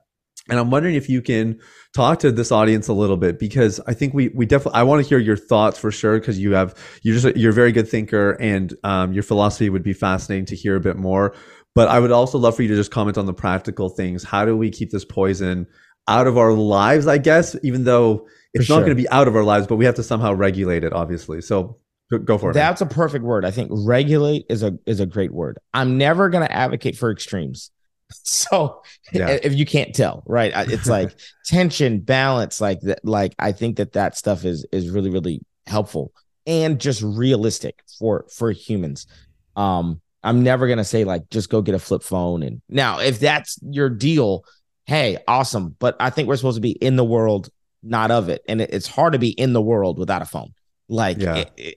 And I'm wondering if you can talk to this audience a little bit, because I think we definitely, I want to hear your thoughts for sure. Cause you're a very good thinker, and your philosophy would be fascinating to hear a bit more, but I would also love for you to just comment on the practical things. How do we keep this poison out of our lives, I guess, even though it's not going to be out of our lives, but we have to somehow regulate it, obviously. So go for it. That's a perfect word. I think regulate is a great word. I'm never going to advocate for extremes. So if you can't tell, right? It's like tension, balance, like that. Like, I think that stuff is really, really helpful and just realistic for humans. I'm never going to say like, just go get a flip phone. And now if that's your deal, hey, awesome. But I think we're supposed to be in the world, not of it. And it's hard to be in the world without a phone. Like,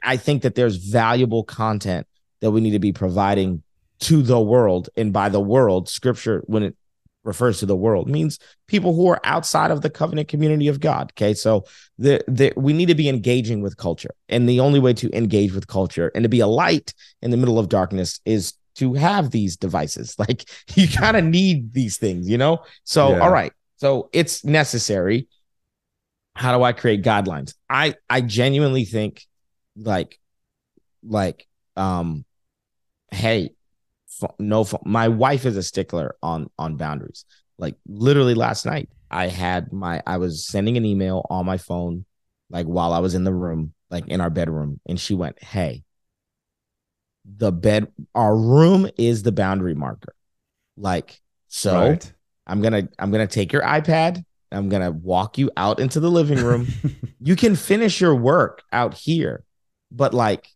I think that there's valuable content that we need to be providing to the world, and by the world, scripture, when it refers to the world, means people who are outside of the covenant community of God. Okay. So we need to be engaging with culture, and the only way to engage with culture and to be a light in the middle of darkness is to have these devices. Like, you kind of need these things, So, all right. So it's necessary. How do I create guidelines? I genuinely think hey, no phone. My wife is a stickler on boundaries. Like, literally last night I was sending an email on my phone, like while I was in the room, like in our bedroom. And she went, hey, our room is the boundary marker. Like, so right. I'm going to take your iPad. I'm going to walk you out into the living room. You can finish your work out here. But like,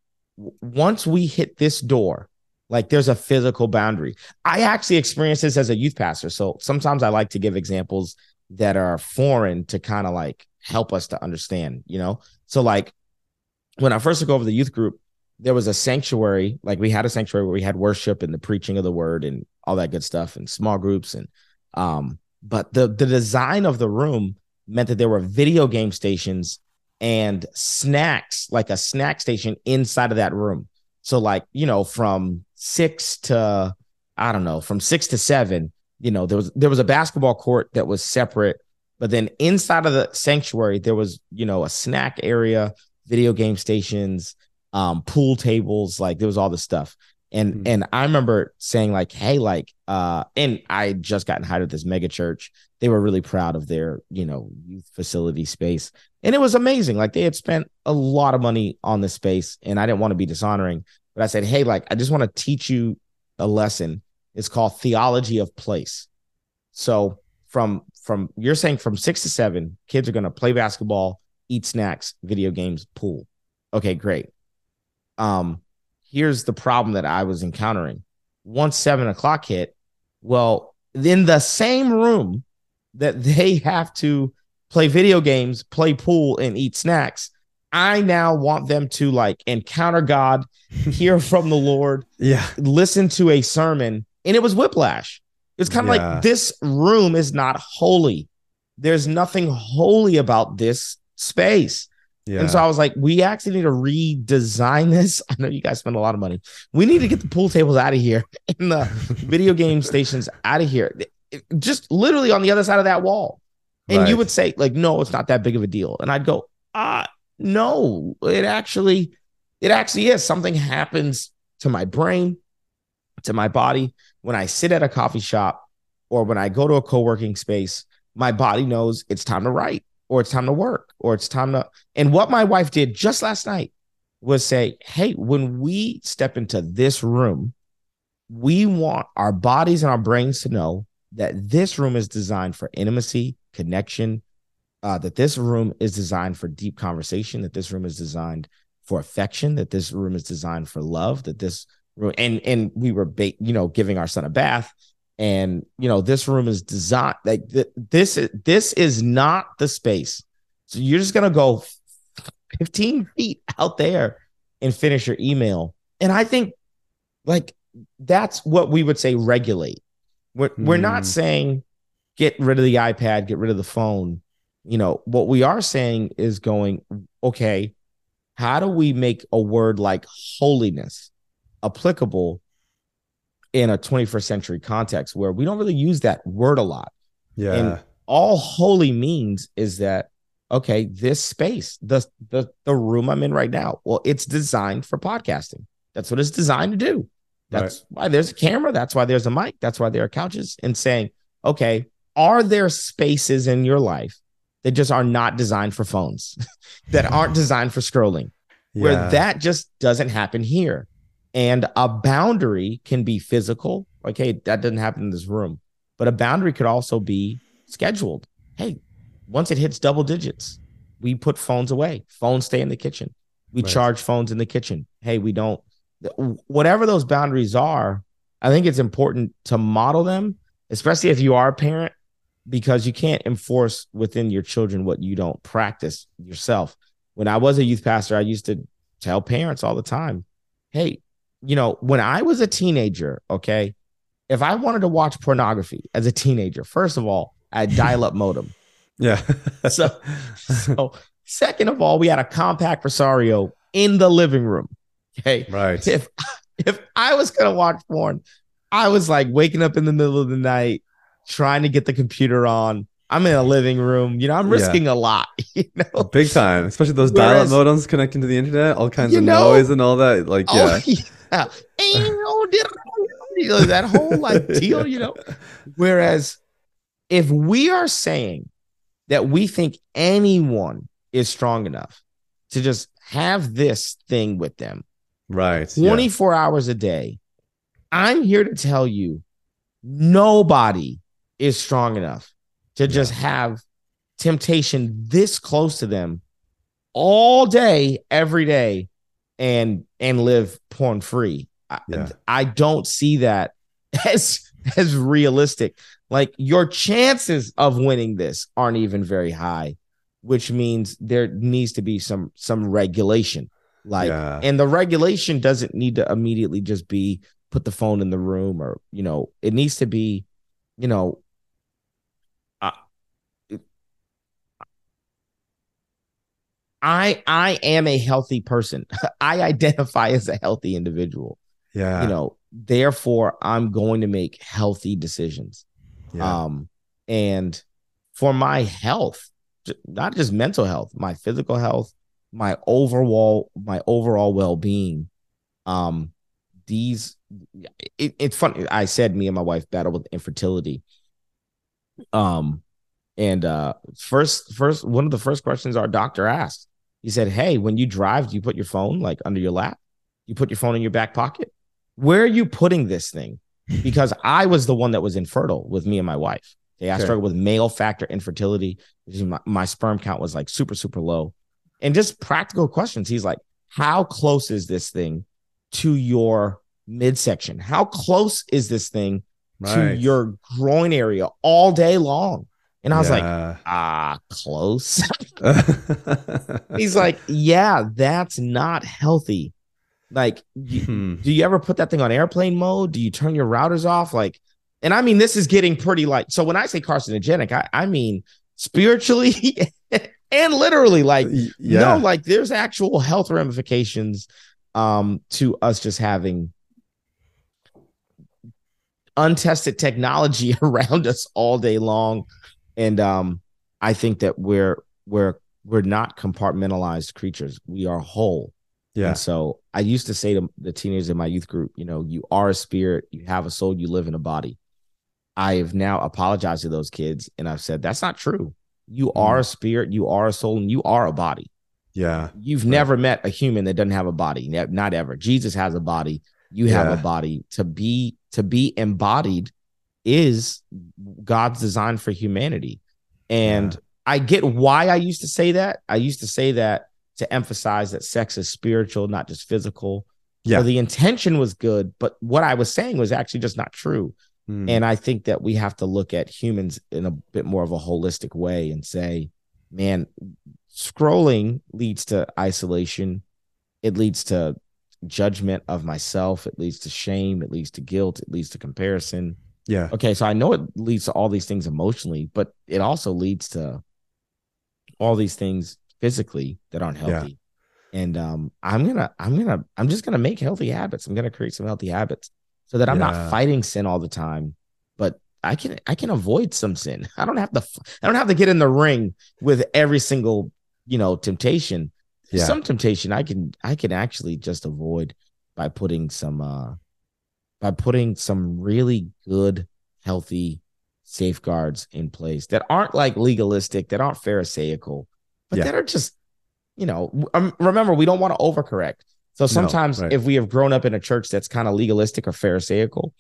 once we hit this door, like, there's a physical boundary. I actually experienced this as a youth pastor. So sometimes I like to give examples that are foreign to kind of like help us to understand, So like, when I first took over the youth group, there was a sanctuary. Like, we had a sanctuary where we had worship and the preaching of the word and all that good stuff and small groups. And but the design of the room meant that there were video game stations and snacks, like a snack station inside of that room. So like, from 6 to 7, you know, there was a basketball court that was separate, but then inside of the sanctuary, there was, you know, a snack area, video game stations, pool tables, like there was all this stuff. And mm-hmm. and I remember saying like, hey, like, and I had just gotten hired at this mega church. They were really proud of their, you know, youth facility space. And it was amazing. Like they had spent a lot of money on this space and I didn't want to be dishonoring, but I said, hey, like, I just want to teach you a lesson. It's called theology of place. So you're saying from 6 to 7, kids are going to play basketball, eat snacks, video games, pool. Okay, great. Here's the problem that I was encountering. Once 7 o'clock hit, well, in the same room that they have to play video games, play pool, and eat snacks, I now want them to like encounter God, hear from the Lord, listen to a sermon. And it was whiplash. It's kind of like, this room is not holy. There's nothing holy about this space. Yeah. And so I was like, we actually need to redesign this. I know you guys spend a lot of money. We need to get the pool tables out of here and the video game stations out of here. Just literally on the other side of that wall. And you would say like, no, it's not that big of a deal. And I'd go, no, it actually is. Something happens to my brain, to my body. When I sit at a coffee shop or when I go to a co-working space, my body knows it's time to write. Or it's time to work, or it's time to. And what my wife did just last night was say, hey, when we step into this room, we want our bodies and our brains to know that this room is designed for intimacy, connection, that this room is designed for deep conversation, that this room is designed for affection, that this room is designed for love, that this room. And we were, giving our son a bath. And, this room is designed like this is not the space. So you're just going to go 15 feet out there and finish your email. And I think like that's what we would say regulate. We're not saying get rid of the iPad, get rid of the phone. What we are saying is going, OK, how do we make a word like holiness applicable in a 21st century context where we don't really use that word a lot? Yeah. And all holy means is that, okay, this space, the room I'm in right now, well, it's designed for podcasting. That's what it's designed to do. That's why there's a camera. That's why there's a mic. That's why there are couches. And saying, okay, are there spaces in your life that just are not designed for phones, that aren't designed for scrolling, where that just doesn't happen here? And a boundary can be physical. Like, hey, that doesn't happen in this room. But a boundary could also be scheduled. Hey, once it hits double digits, we put phones away. Phones stay in the kitchen. We charge phones in the kitchen. Hey, we don't. Whatever those boundaries are, I think it's important to model them, especially if you are a parent, because you can't enforce within your children what you don't practice yourself. When I was a youth pastor, I used to tell parents all the time, hey, when I was a teenager, okay, if I wanted to watch pornography as a teenager, first of all, I had dial-up modem. Yeah. so second of all, we had a compact Rosario in the living room. Okay. Right. If I was going to watch porn, I was like waking up in the middle of the night, trying to get the computer on. I'm in a living room. I'm risking a lot. Big time, especially those dial-up modems connecting to the internet, all kinds of noise and all that. Like, that whole like deal, Whereas if we are saying that we think anyone is strong enough to just have this thing with them, right, 24 hours a day, I'm here to tell you nobody is strong enough to just have temptation this close to them all day, every day, and live porn free. I don't see that as realistic. Like, your chances of winning this aren't even very high, which means there needs to be some regulation. Like, and the regulation doesn't need to immediately just be put the phone in the room, or, it needs to be, I am a healthy person. I identify as a healthy individual. Therefore, I'm going to make healthy decisions. Yeah. And for my health, not just mental health, my physical health, my overall well-being, it's funny. I said me and my wife battle with infertility. First, one of the first questions our doctor asked, he said, "Hey, when you drive, do you put your phone like under your lap? You put your phone in your back pocket? Where are you putting this thing?" Because I was the one that was infertile with me and my wife. Okay, I struggled with male factor infertility. My sperm count was like super, super low. And just practical questions. He's like, how close is this thing to your midsection? How close is this thing to your groin area all day long? And I was like, close. He's like, yeah, that's not healthy. Like, do you ever put that thing on airplane mode? Do you turn your routers off? Like, and I mean, this is getting pretty like, so when I say carcinogenic, I mean spiritually and literally, like, no, like there's actual health ramifications to us just having untested technology around us all day long. And I think that we're not compartmentalized creatures. We are whole. Yeah. And so I used to say to the teenagers in my youth group, you know, you are a spirit, you have a soul, you live in a body. I have now apologized to those kids. And I've said, that's not true. You are a spirit, you are a soul, and you are a body. Yeah. You've never met a human that doesn't have a body. Not ever. Jesus has a body. You have a body. To be embodied is God's design for humanity. And I get why I used to say that. I used to say that to emphasize that sex is spiritual, not just physical. Yeah. So the intention was good, but what I was saying was actually just not true. And I think that we have to look at humans in a bit more of a holistic way and say, man, scrolling leads to isolation. It leads to judgment of myself. It leads to shame. It leads to guilt. It leads to comparison. Yeah. Okay. So I know it leads to all these things emotionally, but it also leads to all these things physically that aren't healthy. Yeah. And I'm just going to make healthy habits. I'm going to create some healthy habits so that I'm not fighting sin all the time, but I can avoid some sin. I don't have to get in the ring with every single, you know, temptation. Yeah. Some temptation I can actually just avoid by putting some really good, healthy safeguards in place that aren't like legalistic, that aren't pharisaical, but that are just, you know, remember, we don't want to overcorrect. So sometimes if we have grown up in a church that's kind of legalistic or pharisaical,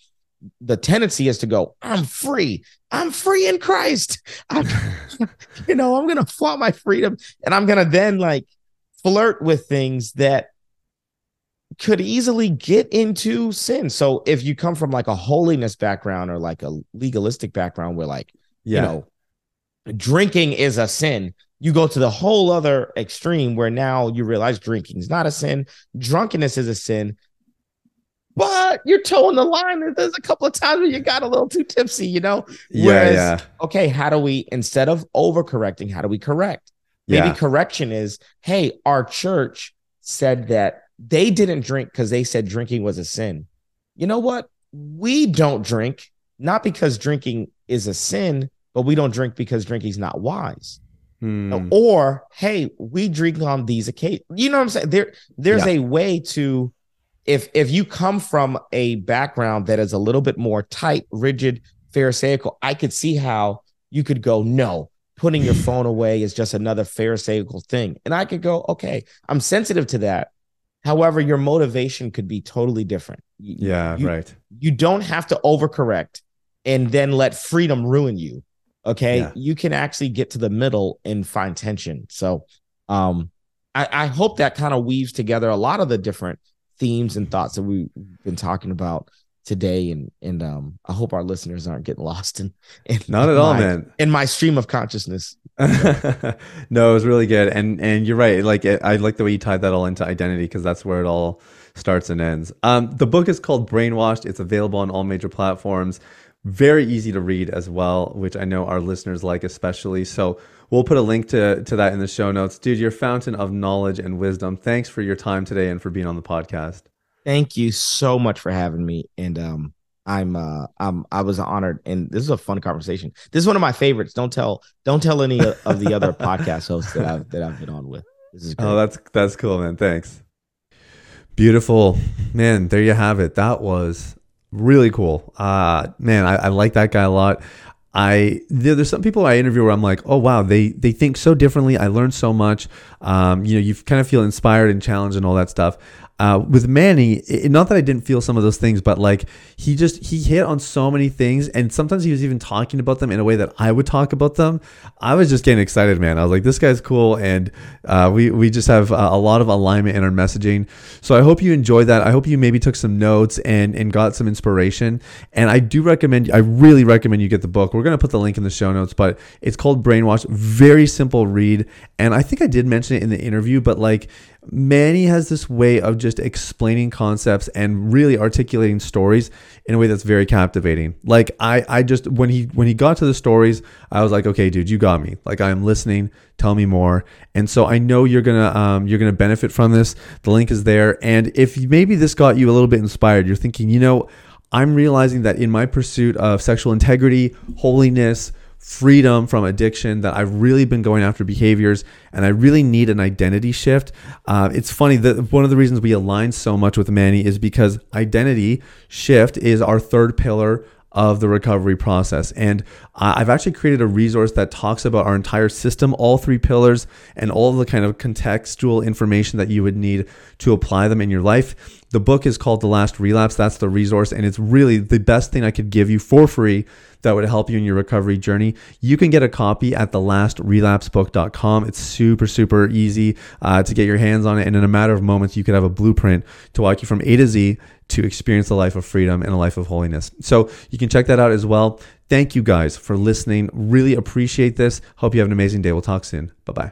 the tendency is to go, I'm free in Christ. You know, I'm going to flaunt my freedom. And I'm going to then like flirt with things that could easily get into sin. So if you come from like a holiness background or like a legalistic background where like, you know, drinking is a sin, you go to the whole other extreme where now you realize drinking is not a sin. Drunkenness is a sin, but you're toeing the line. There's a couple of times where you got a little too tipsy, you know? Whereas, okay, how do we, instead of overcorrecting, how do we correct? Maybe correction is, hey, our church said that they didn't drink because they said drinking was a sin. You know what? We don't drink, not because drinking is a sin, but we don't drink because drinking's not wise. Or, hey, we drink on these occasions. You know what I'm saying? There's a way to, if you come from a background that is a little bit more tight, rigid, pharisaical, I could see how you could go, no, putting your phone away is just another pharisaical thing. And I could go, okay, I'm sensitive to that. However, your motivation could be totally different. You don't have to overcorrect and then let freedom ruin you. Okay, you can actually get to the middle and find tension. So I hope that kind of weaves together a lot of the different themes and thoughts that we've been talking about today. And I hope our listeners aren't getting lost in my stream of consciousness. So. No, it was really good. And you're right. Like, I like the way you tied that all into identity, because that's where it all starts and ends. The book is called Brainwashed. It's available on all major platforms. Very easy to read as well, which I know our listeners like especially. So we'll put a link to that in the show notes. Dude, your fountain of knowledge and wisdom. Thanks for your time today and for being on the podcast. Thank you so much for having me. And I was honored, and this is a fun conversation. This is one of my favorites. Don't tell any of the other podcast hosts that I've been on with. This is great. Oh, that's cool, man. Thanks. Beautiful, man. There you have it. That was really cool. Man, I like that guy a lot. There's some people I interview where I'm like, oh wow, they think so differently. I learned so much. You kind of feel inspired and challenged and all that stuff. With Manny, not that I didn't feel some of those things, but like he hit on so many things, and sometimes he was even talking about them in a way that I would talk about them. I was just getting excited, man. I was like, this guy's cool, and we just have a lot of alignment in our messaging. So I hope you enjoyed that. I hope you maybe took some notes and got some inspiration. And I really recommend you get the book. We're going to put the link in the show notes, but it's called Brainwashed. Very simple read. And I think I did mention it in the interview, but like, Manny has this way of just explaining concepts and really articulating stories in a way that's very captivating. Like I just, when he got to the stories, I was like, okay, dude, you got me. Like, I am listening. Tell me more. And so I know you're gonna benefit from this. The link is there. And if maybe this got you a little bit inspired, you're thinking, you know, I'm realizing that in my pursuit of sexual integrity, holiness, freedom from addiction, that I've really been going after behaviors, and I really need an identity shift. It's funny that one of the reasons we align so much with Manny is because identity shift is our third pillar of the recovery process. And I've actually created a resource that talks about our entire system, all three pillars, and all the kind of contextual information that you would need to apply them in your life. The book is called The Last Relapse. That's the resource, and it's really the best thing I could give you for free that would help you in your recovery journey. You can get a copy at thelastrelapsebook.com. It's super, super easy to get your hands on it, and in a matter of moments, you could have a blueprint to walk you from A to Z to experience a life of freedom and a life of holiness. So you can check that out as well. Thank you guys for listening. Really appreciate this. Hope you have an amazing day. We'll talk soon. Bye-bye.